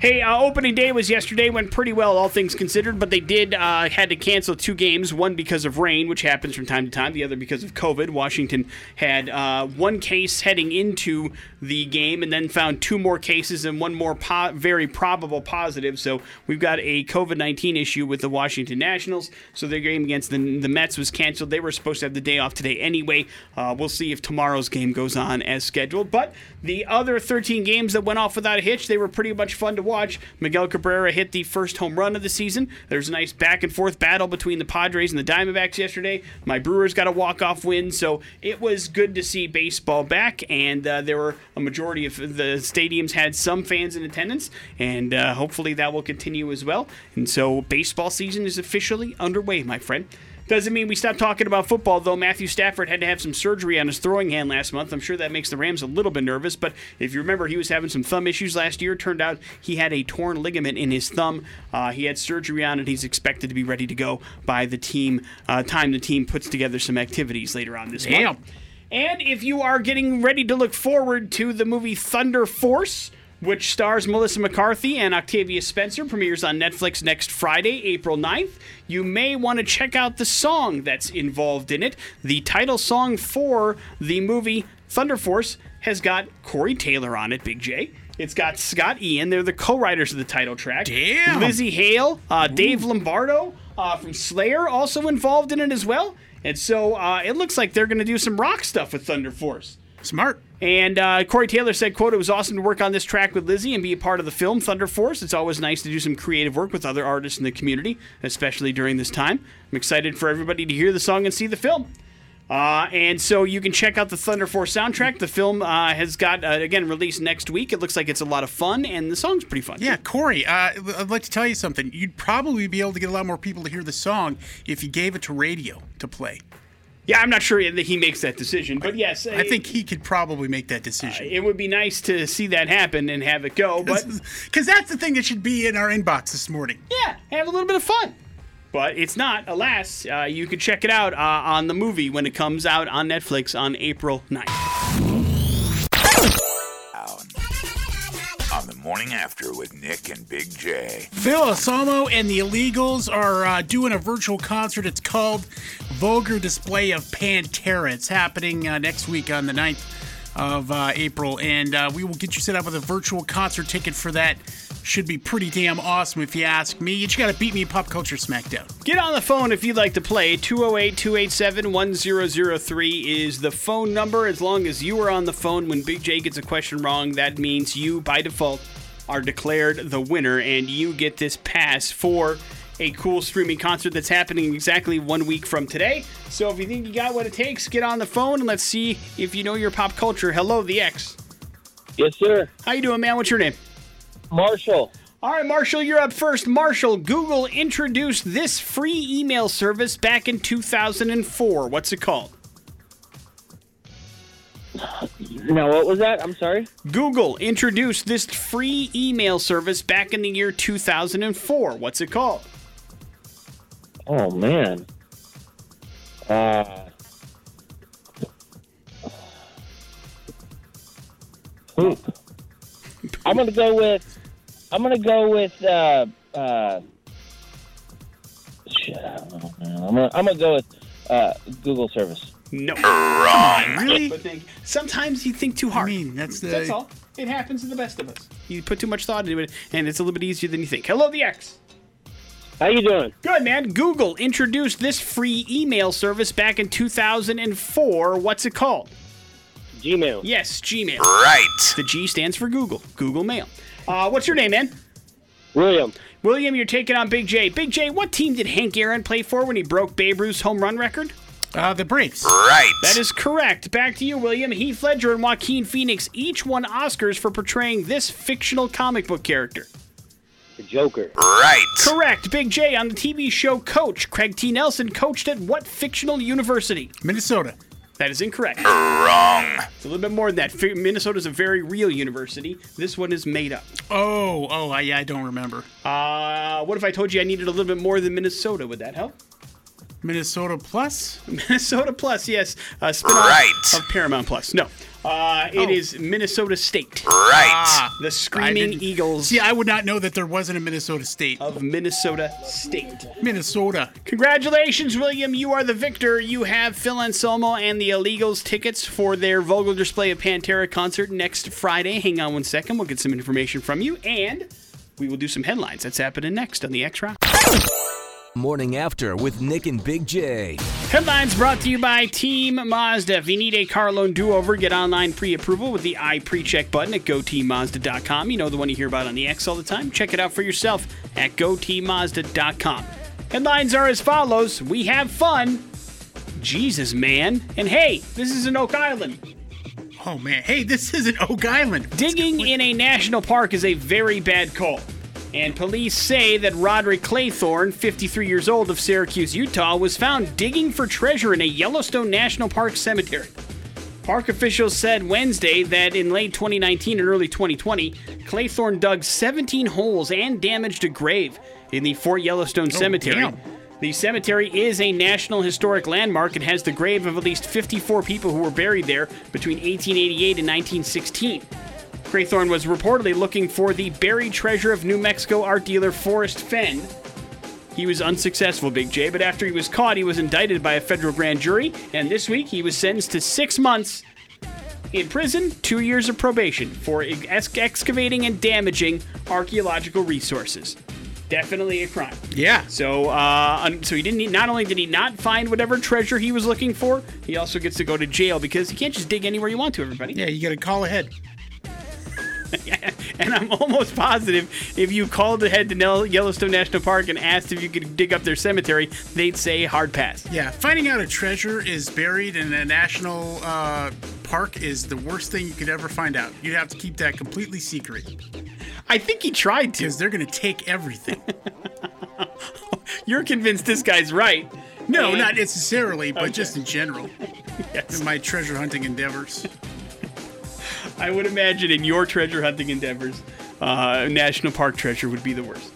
Hey, uh, opening day was yesterday. Went pretty well, all things considered, but they did uh, had to cancel two games, one because of rain, which happens from time to time, the other because of COVID. Washington had uh, one case heading into the game and then found two more cases and one more po- very probable positive. So we've got a COVID nineteen issue with the Washington Nationals. So their game against the, the Mets was canceled. They were supposed to have the day off today anyway. Uh, we'll see if tomorrow's game goes on as scheduled. But the other thirteen games that went off without a hitch, they were pretty much fun to watch. watch. Miguel Cabrera hit the first home run of the season. There's a nice back-and-forth battle between the Padres and the Diamondbacks yesterday. My Brewers got a walk-off win, so it was good to see baseball back, and uh, there were a majority of the stadiums had some fans in attendance, and uh, hopefully that will continue as well. And so baseball season is officially underway, my friend. Doesn't mean we stop talking about football, though. Matthew Stafford had to have some surgery on his throwing hand last month. I'm sure that makes the Rams a little bit nervous, but if you remember, he was having some thumb issues last year. Turned out he had a torn ligament in his thumb. Uh, he had surgery on it. He's expected to be ready to go by the team uh, time the team puts together some activities later on this Damn. month. And if you are getting ready to look forward to the movie Thunder Force, which stars Melissa McCarthy and Octavia Spencer, premieres on Netflix next Friday, April ninth. You may want to check out the song that's involved in it. The title song for the movie Thunder Force has got Corey Taylor on it, Big J. It's got Scott Ian. They're the co-writers of the title track. Damn! Lizzie Hale, uh, Dave Lombardo uh, from Slayer also involved in it as well. And so uh, it looks like they're going to do some rock stuff with Thunder Force. Smart. And uh, Corey Taylor said, quote, "It was awesome to work on this track with Lizzie and be a part of the film Thunder Force. It's always nice to do some creative work with other artists in the community, especially during this time. I'm excited for everybody to hear the song and see the film." Uh, and so you can check out the Thunder Force soundtrack. The film uh, has got, uh, again, released next week. It looks like it's a lot of fun, and the song's pretty fun. Yeah, Corey, uh, I'd like to tell you something. You'd probably be able to get a lot more people to hear the song if you gave it to radio to play. Yeah, I'm not sure that he makes that decision, but yes. I think he could probably make that decision. Uh, it would be nice to see that happen and have it go. Because that's the thing that should be in our inbox this morning. Yeah, have a little bit of fun. But it's not, alas. Uh, you can check it out uh, on the movie when it comes out on Netflix on April ninth. On the morning after with Nick and Big J. Phil Anselmo and the Illegals are uh, doing a virtual concert. It's called Vulgar Display of Pantera. It's happening uh, next week on the ninth of uh, April, and uh, we will get you set up with a virtual concert ticket for that. Should be pretty damn awesome if you ask me. You just got to beat me in Pop Culture Smackdown. Get on the phone if you'd like to play. two oh eight, two eight seven, one oh oh three is the phone number. As long as you are on the phone when Big J gets a question wrong, that means you, by default, are declared the winner, and you get this pass for a cool streaming concert that's happening exactly one week from today. So if you think you got what it takes, get on the phone and let's see if you know your pop culture. Hello, the X. Yes, sir. How you doing, man? What's your name? Marshall. All right, Marshall, you're up first. Marshall, Google introduced this free email service back in two thousand four. What's it called? No, what was that? I'm sorry? Google introduced this free email service back in the year two thousand four. What's it called? Oh, man. Uh, poop. I'm going to go with, I'm going to go with, uh, uh, shit, I don't know, man. I'm going to, I'm going to go with, uh, Google service. No. Wrong. Really? But think, sometimes you think too hard. I mean, that's the... That's all. It happens to the best of us. You put too much thought into it, and it's a little bit easier than you think. Hello, the X. How you doing? Good, man. Google introduced this free email service back in two thousand four. What's it called? Gmail. Yes, Gmail. Right. The G stands for Google. Google Mail. Uh, what's your name, man? William. William, you're taking on Big J. Big J, what team did Hank Aaron play for when he broke Babe Ruth's home run record? Uh, the Braves. Right. That is correct. Back to you, William. Heath Ledger and Joaquin Phoenix each won Oscars for portraying this fictional comic book character. The Joker. Right. Correct. Big J, on the T V show Coach, Craig T. Nelson coached at what fictional university? Minnesota. That is incorrect. Wrong. It's a little bit more than that. Minnesota's a very real university. This one is made up. Oh, oh, I, I don't remember. Uh, what if I told you I needed a little bit more than Minnesota? Would that help? Minnesota Plus? Minnesota Plus, yes. A spin-off right. of Paramount Plus. No. Uh, it oh. is Minnesota State. Right. Ah, the Screaming Eagles. See, I would not know that there wasn't a Minnesota State. Of Minnesota State. Minnesota. Congratulations, William. You are the victor. You have Phil Anselmo and the Illegals tickets for their Vulgar Display of Pantera concert next Friday. Hang on one second. We'll get some information from you, and we will do some headlines. That's happening next on the X-Rock. Morning After with Nick and Big J. Headlines brought to you by Team Mazda. If you need a car loan do-over, get online pre-approval with the iPreCheck button at go team mazda dot com. You know, the one you hear about on the X all the time. Check it out for yourself at go team mazda dot com. Headlines are as follows. We have fun. Jesus, man. And hey, this is an Oak Island. Oh, man. Hey, this is an Oak Island. Digging in a national park is a very bad call. And police say that Roderick Claythorne, fifty-three years old, of Syracuse, Utah, was found digging for treasure in a Yellowstone National Park cemetery. Park officials said Wednesday that in late twenty nineteen and early twenty twenty, Claythorne dug seventeen holes and damaged a grave in the Fort Yellowstone oh, Cemetery. Damn. The cemetery is a National Historic Landmark and has the grave of at least fifty-four people who were buried there between eighteen eighty-eight and nineteen sixteen. Claythorne was reportedly looking for the buried treasure of New Mexico art dealer Forrest Fenn. He was unsuccessful, Big J, but after he was caught, he was indicted by a federal grand jury, and this week he was sentenced to six months in prison, two years of probation for ex- excavating and damaging archaeological resources. Definitely a crime. Yeah. So, uh, so he didn't. Not only did he not find whatever treasure he was looking for, he also gets to go to jail because you can't just dig anywhere you want to. Everybody. Yeah, you got to call ahead. And I'm almost positive if you called ahead to Yellowstone National Park and asked if you could dig up their cemetery, they'd say hard pass. Yeah, finding out a treasure is buried in a national uh, park is the worst thing you could ever find out. You'd have to keep that completely secret. I think he tried to. Because they're going to take everything. You're convinced this guy's right. No, and... not necessarily, but okay. Just in general. Yes. In my treasure hunting endeavors. I would imagine in your treasure hunting endeavors, uh, national park treasure would be the worst.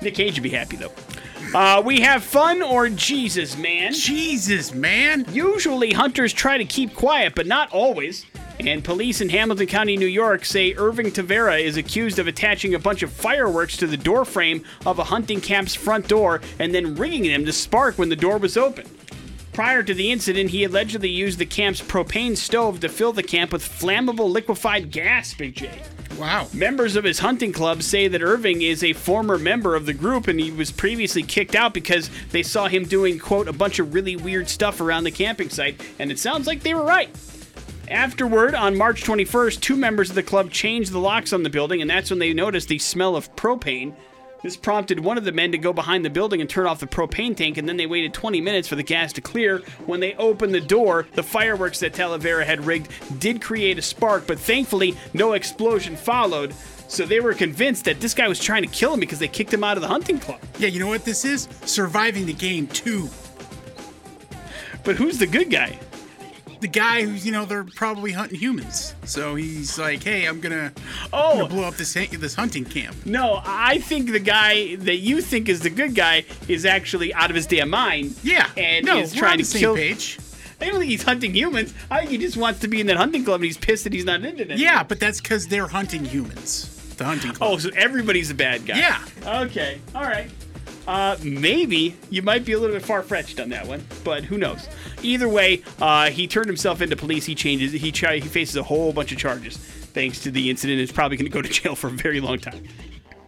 Nick Cage would be happy, though. Uh, we have fun or Jesus, man. Jesus, man. Usually hunters try to keep quiet, but not always. And police in Hamilton County, New York, say Irving Tavera is accused of attaching a bunch of fireworks to the door frame of a hunting camp's front door and then rigging them to spark when the door was open. Prior to the incident, he allegedly used the camp's propane stove to fill the camp with flammable liquefied gas, Big J. Wow. Members of his hunting club say that Irving is a former member of the group and he was previously kicked out because they saw him doing, quote, a bunch of really weird stuff around the camping site, and it sounds like they were right. Afterward, on March twenty-first, two members of the club changed the locks on the building, and that's when they noticed the smell of propane. This prompted one of the men to go behind the building and turn off the propane tank, and then they waited twenty minutes for the gas to clear. When they opened the door, the fireworks that Talavera had rigged did create a spark, but thankfully, no explosion followed. So they were convinced that this guy was trying to kill him because they kicked him out of the hunting club. Yeah, you know what this is? Surviving the game, too. But who's the good guy? The guy who's, you know, they're probably hunting humans. So he's like, hey, I'm gonna, oh. I'm gonna blow up this this hunting camp. No, I think the guy that you think is the good guy is actually out of his damn mind. Yeah, and no, is we're trying on the to same kill. Page. I don't think he's hunting humans. I think he just wants to be in that hunting club, and he's pissed that he's not into that. Yeah, but that's because they're hunting humans. The hunting club. Oh, so everybody's a bad guy. Yeah. Okay. All right. Uh, maybe you might be a little bit far-fetched on that one, but who knows? Either way, uh, he turned himself into police. He changes. He ch- he faces a whole bunch of charges thanks to the incident. Is probably going to go to jail for a very long time.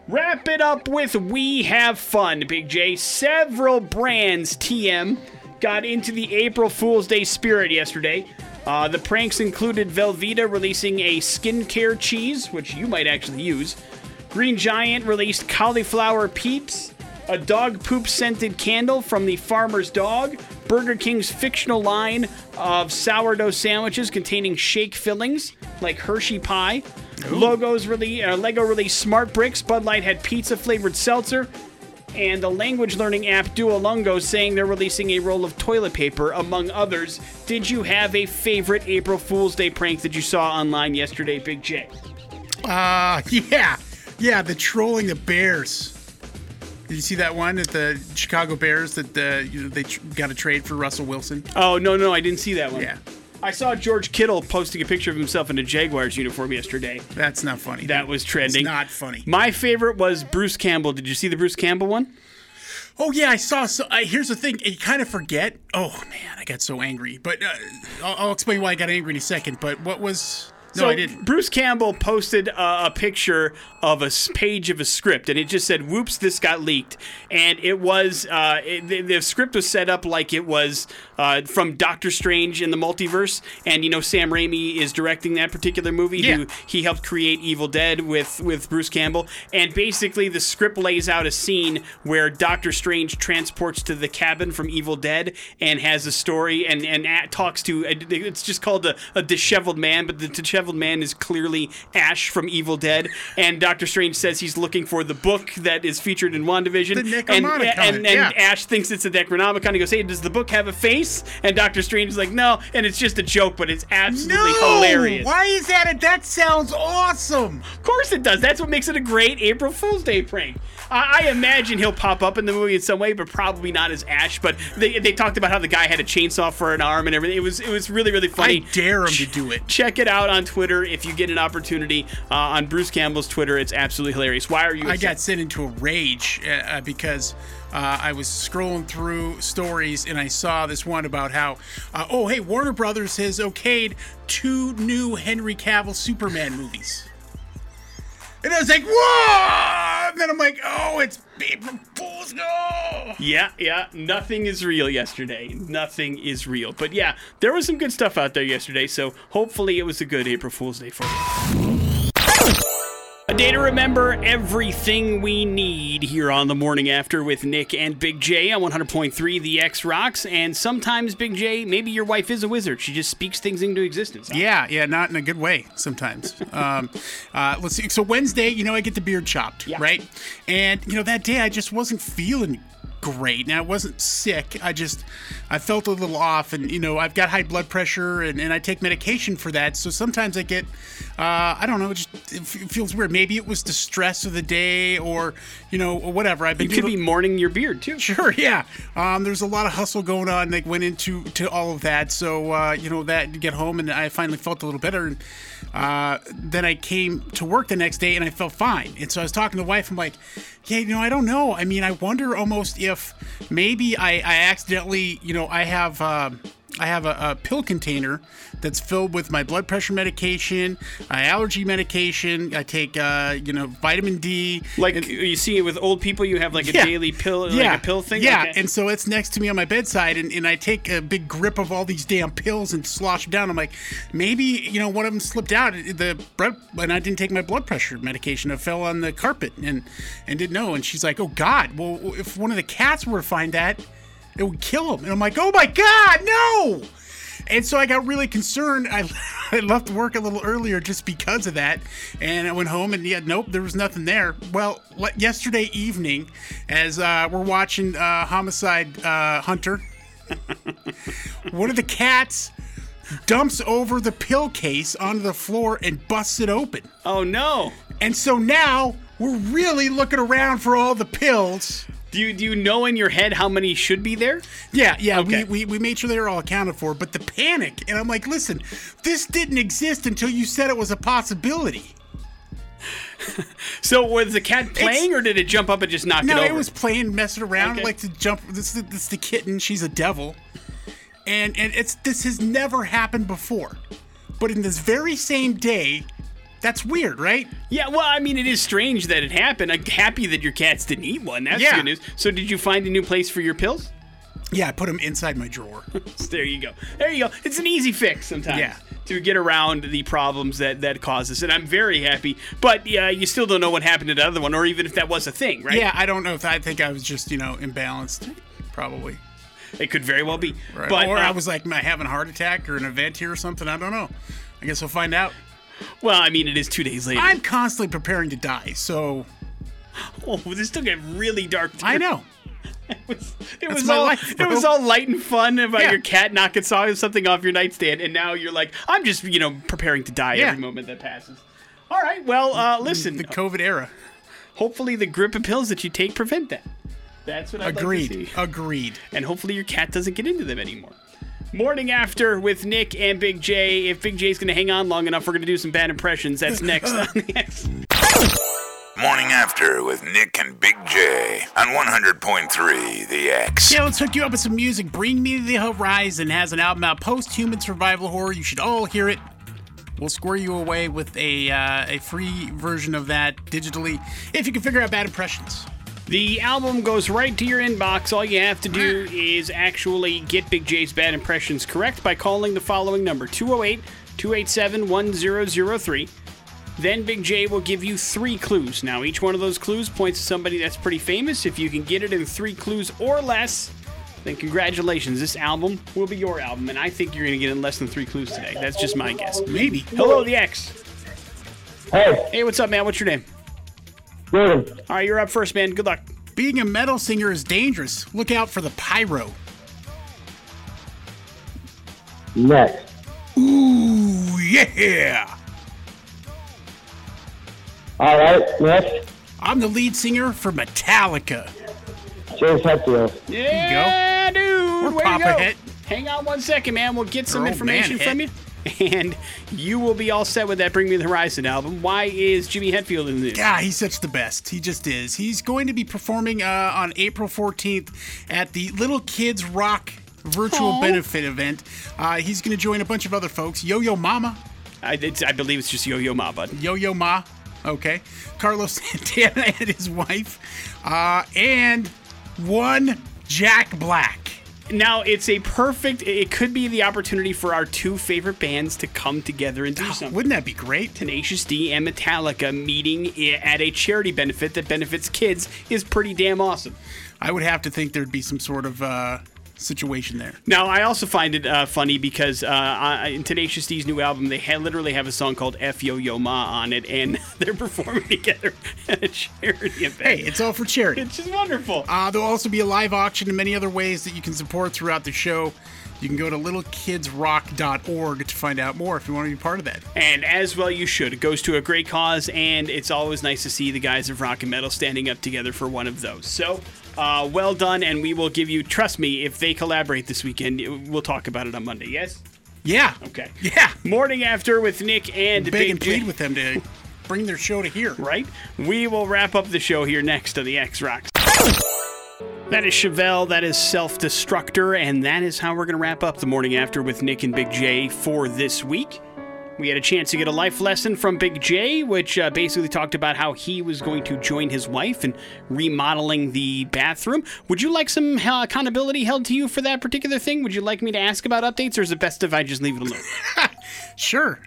Wrap it up with we have fun, Big J. Several brands T M got into the April Fool's Day spirit yesterday. Uh, the pranks included Velveeta releasing a skincare cheese, which you might actually use. Green Giant released cauliflower peeps. A dog poop-scented candle from the farmer's dog, Burger King's fictional line of sourdough sandwiches containing shake fillings, like Hershey pie. Ooh. Logos really, uh, Lego released Smart Bricks. Bud Light had pizza-flavored seltzer. And the language learning app Duolingo saying they're releasing a roll of toilet paper, among others. Did you have a favorite April Fool's Day prank that you saw online yesterday, Big J? Uh, yeah. Yeah, the trolling the Bears. Did you see that one at the Chicago Bears that the, you know, they tr- got a trade for Russell Wilson? Oh, no, no, I didn't see that one. Yeah. I saw George Kittle posting a picture of himself in a Jaguars uniform yesterday. That's not funny. That dude. Was trending. It's not funny. My favorite was Bruce Campbell. Did you see the Bruce Campbell one? Oh, yeah, I saw. So uh, here's the thing. You kind of forget. Oh, man, I got so angry. But uh, I'll, I'll explain why I got angry in a second. But what was... No, so I didn't. Bruce Campbell posted a, a picture of a page of a script, and it just said, whoops, this got leaked. And it was, uh, it, the, the script was set up like it was uh, from Doctor Strange in the Multiverse. And, you know, Sam Raimi is directing that particular movie. Yeah. Who, he helped create Evil Dead with, with Bruce Campbell. And basically, the script lays out a scene where Doctor Strange transports to the cabin from Evil Dead and has a story and, and at, talks to, it's just called a, a disheveled man, but the disheveled man is clearly Ash from Evil Dead. And Doctor Strange says he's looking for the book that is featured in WandaVision. The Necronomicon. And, and, and, yeah. and Ash thinks it's a Necronomicon. He goes, hey, does the book have a face? And Doctor Strange is like, no. And it's just a joke, but it's absolutely no! hilarious. Why is that? A, that sounds awesome. Of course it does. That's what makes it a great April Fool's Day prank. I, I imagine he'll pop up in the movie in some way, but probably not as Ash. But they they talked about how the guy had a chainsaw for an arm and everything. It was it was really, really funny. I dare him to do it. Check it out on Twitter if you get an opportunity. Uh, on Bruce Campbell's Twitter, it's absolutely hilarious. Why are you? I upset? got sent into a rage uh, because uh, I was scrolling through stories and I saw this one about how, uh, oh hey, Warner Brothers has okayed two new Henry Cavill Superman movies. And I was like, whoa! And then I'm like, oh, it's April Fool's Day. Yeah, yeah. Nothing is real yesterday. Nothing is real. But yeah, there was some good stuff out there yesterday, so hopefully it was a good April Fool's Day for you. A day to remember everything we need here on The Morning After with Nick and Big J on one hundred point three The X Rocks. And sometimes, Big J, maybe your wife is a wizard. She just speaks things into existence. Yeah, yeah, not in a good way sometimes. um, uh, let's see. So Wednesday, you know, I get the beard chopped, yeah. right? And, you know, that day I just wasn't feeling great. Now, I wasn't sick. I just, I felt a little off, and, you know, I've got high blood pressure, and, and I take medication for that, so sometimes I get, uh, I don't know, it just it feels weird. Maybe it was the stress of the day, or, you know, whatever. I've been. You could be mourning your beard, too. Sure, yeah. Um, there's a lot of hustle going on that went into to all of that, so, uh, you know, that get home, and I finally felt a little better, and uh, then I came to work the next day, and I felt fine, and so I was talking to the wife, I'm like, yeah, you know, I don't know. I mean, I wonder almost if maybe I, I accidentally, you know, I have uh, I have a, a pill container that's filled with my blood pressure medication, my allergy medication. I take, uh, you know, vitamin D. Like and, you see with old people, you have like a yeah, daily pill, yeah, like a pill thing. Yeah, like and so it's next to me on my bedside, and, and I take a big grip of all these damn pills and slosh them down. I'm like, maybe, you know, one of them slipped out, the and I didn't take my blood pressure medication. I fell on the carpet and, and didn't know. And she's like, oh, God, well, if one of the cats were to find that, it would kill him. And I'm like, oh my God, no! And so I got really concerned. I, I left work a little earlier just because of that. And I went home and yeah, nope, there was nothing there. Well, le- yesterday evening, as uh, we're watching uh, Homicide uh, Hunter, one of the cats dumps over the pill case onto the floor and busts it open. Oh no! And so now we're really looking around for all the pills. Do you, do you know in your head how many should be there? Yeah, yeah. Okay. We, we we made sure they were all accounted for, but the panic. And I'm like, listen, this didn't exist until you said it was a possibility. So was the cat playing, it's, or did it jump up and just knock no, it over? No, it was playing, messing around. Okay. Like to jump. This is this the kitten. She's a devil. And, and it's this has never happened before. But in this very same day... That's weird, right? Yeah, well, I mean, it is strange that it happened. I'm happy that your cats didn't eat one. That's yeah. good news. So did you find a new place for your pills? Yeah, I put them inside my drawer. There you go. There you go. It's an easy fix sometimes. Yeah. To get around the problems that, that causes. And I'm very happy. But uh, you still don't know what happened to the other one, or even if that was a thing, right? Yeah, I don't know if I think I was just, you know, imbalanced, probably. It could very well be. Right. But, or uh, I was like, am I having a heart attack or an event here or something? I don't know. I guess we'll find out. Well, I mean, it is two days later. I'm constantly preparing to die, so... Oh, this took a really dark turn. I know. It was, it was all life, it was all light and fun about yeah. your cat knocking something off your nightstand, and now you're like, I'm just, you know, preparing to die yeah. every moment that passes. All right, well, uh, listen. The COVID era. Hopefully the grip of pills that you take prevent that. That's what I'd Agreed. like to see. Agreed. And hopefully your cat doesn't get into them anymore. Morning After with Nick and Big J. If Big J's going to hang on long enough, we're going to do some bad impressions. That's next on the X. Morning After with Nick and Big J on one hundred point three The X. Yeah, let's hook you up with some music. Bring Me the Horizon has an album out, post-human survival horror. You should all hear it. We'll square you away with a uh, a free version of that digitally if you can figure out bad impressions. The album goes right to your inbox. All you have to do is actually get Big J's bad impressions correct by calling the following number, two oh eight, two eight seven, one oh oh three. Then Big J will give you three clues. Now, each one of those clues points to somebody that's pretty famous. If you can get it in three clues or less, then congratulations. This album will be your album, and I think you're going to get in less than three clues today. That's just my guess. Maybe. Hello, The X. Hey. Hey, what's up, man? What's your name? Jordan. All right, you're up first, man. Good luck. Being a metal singer is dangerous. Look out for the pyro. Next. Ooh, yeah. All right, next. I'm the lead singer for Metallica. James Hetfield. Yeah, there you go. Dude. Or Papa Hit. Hang on one second, man. We'll get some Girl information from you, and you will be all set with that Bring Me the Horizon album. Why is Jimmy Hetfield in this? Yeah, he's such the best. He just is. He's going to be performing uh, on April fourteenth at the Little Kids Rock Virtual Aww. Benefit event. Uh, he's going to join a bunch of other folks. Yo-Yo Mama. I, it's, I believe it's just Yo-Yo Ma, bud. Yo-Yo Ma. Okay. Carlos Santana and his wife. Uh, and one Jack Black. Now, it's a perfect... It could be the opportunity for our two favorite bands to come together and do oh, something. Wouldn't that be great? Tenacious D and Metallica meeting at a charity benefit that benefits kids is pretty damn awesome. I would have to think there'd be some sort of... Uh situation there. Now, I also find it uh, funny because uh, in Tenacious D's new album, they ha- literally have a song called F Yo Yo Ma on it, and they're performing together at a charity event. Hey, it's all for charity. It's just wonderful. Uh, there'll also be a live auction and many other ways that you can support throughout the show. You can go to little kids rock dot org to find out more if you want to be part of that. And as well you should. It goes to a great cause, and it's always nice to see the guys of rock and metal standing up together for one of those. So, uh, well done, and we will give you, trust me, if they collaborate this weekend, we'll talk about it on Monday, yes? Yeah. Okay. Yeah. Morning After with Nick and Big, Big and J- plead with them to bring their show to here. Right? We will wrap up the show here next on the X-Rocks. That is Chevelle, that is Self-Destructor, and that is how we're going to wrap up the Morning After with Nick and Big J for this week. We had a chance to get a life lesson from Big J, which uh, basically talked about how he was going to join his wife in remodeling the bathroom. Would you like some uh, accountability held to you for that particular thing? Would you like me to ask about updates, or is it best if I just leave it alone? Sure.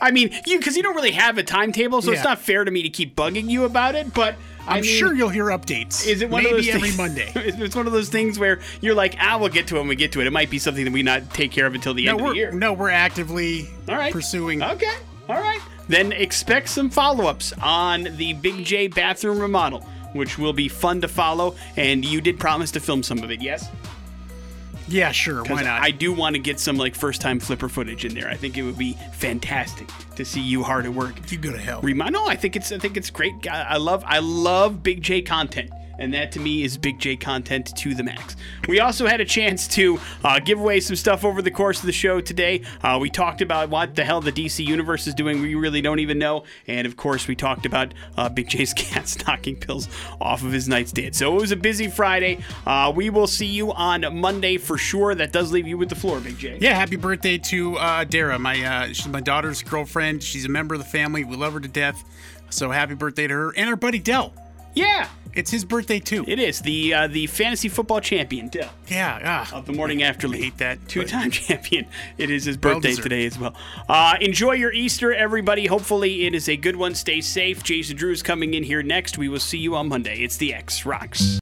I mean, you because you don't really have a timetable, so yeah. It's not fair to me to keep bugging you about it, but... I'm I mean, sure you'll hear updates. Is it one Maybe of those every things, Monday. It's one of those things where you're like, ah, we'll get to it when we get to it. It might be something that we not take care of until the no, end of the year. No, we're actively All right. pursuing. Okay. All right. Then expect some follow-ups on the Big J bathroom remodel, which will be fun to follow. And you did promise to film some of it, yes? Yeah, sure. Why not? I do want to get some like first-time flipper footage in there. I think it would be fantastic to see you hard at work. You go to hell. Remind, no, I think it's I think it's great. I love I love Big J content, and that to me is Big J content to the max. We also had a chance to uh, give away some stuff over the course of the show today. Uh, we talked about what the hell the D C Universe is doing. We really don't even know. And, of course, we talked about uh, Big J's cat knocking pills off of his nightstand. So it was a busy Friday. Uh, we will see you on Monday for sure. That does leave you with the floor, Big J. Yeah, happy birthday to uh, Dara, my, uh, she's my daughter's girlfriend. She's a member of the family. We love her to death. So happy birthday to her and our buddy Dell. Yeah. It's his birthday, too. It is. The uh, the fantasy football champion, Dell. Yeah. Uh, of the Morning After League. I hate that. Two-time champion. It is his birthday well today as well. Uh, enjoy your Easter, everybody. Hopefully it is a good one. Stay safe. Jason Drew is coming in here next. We will see you on Monday. It's the X Rocks.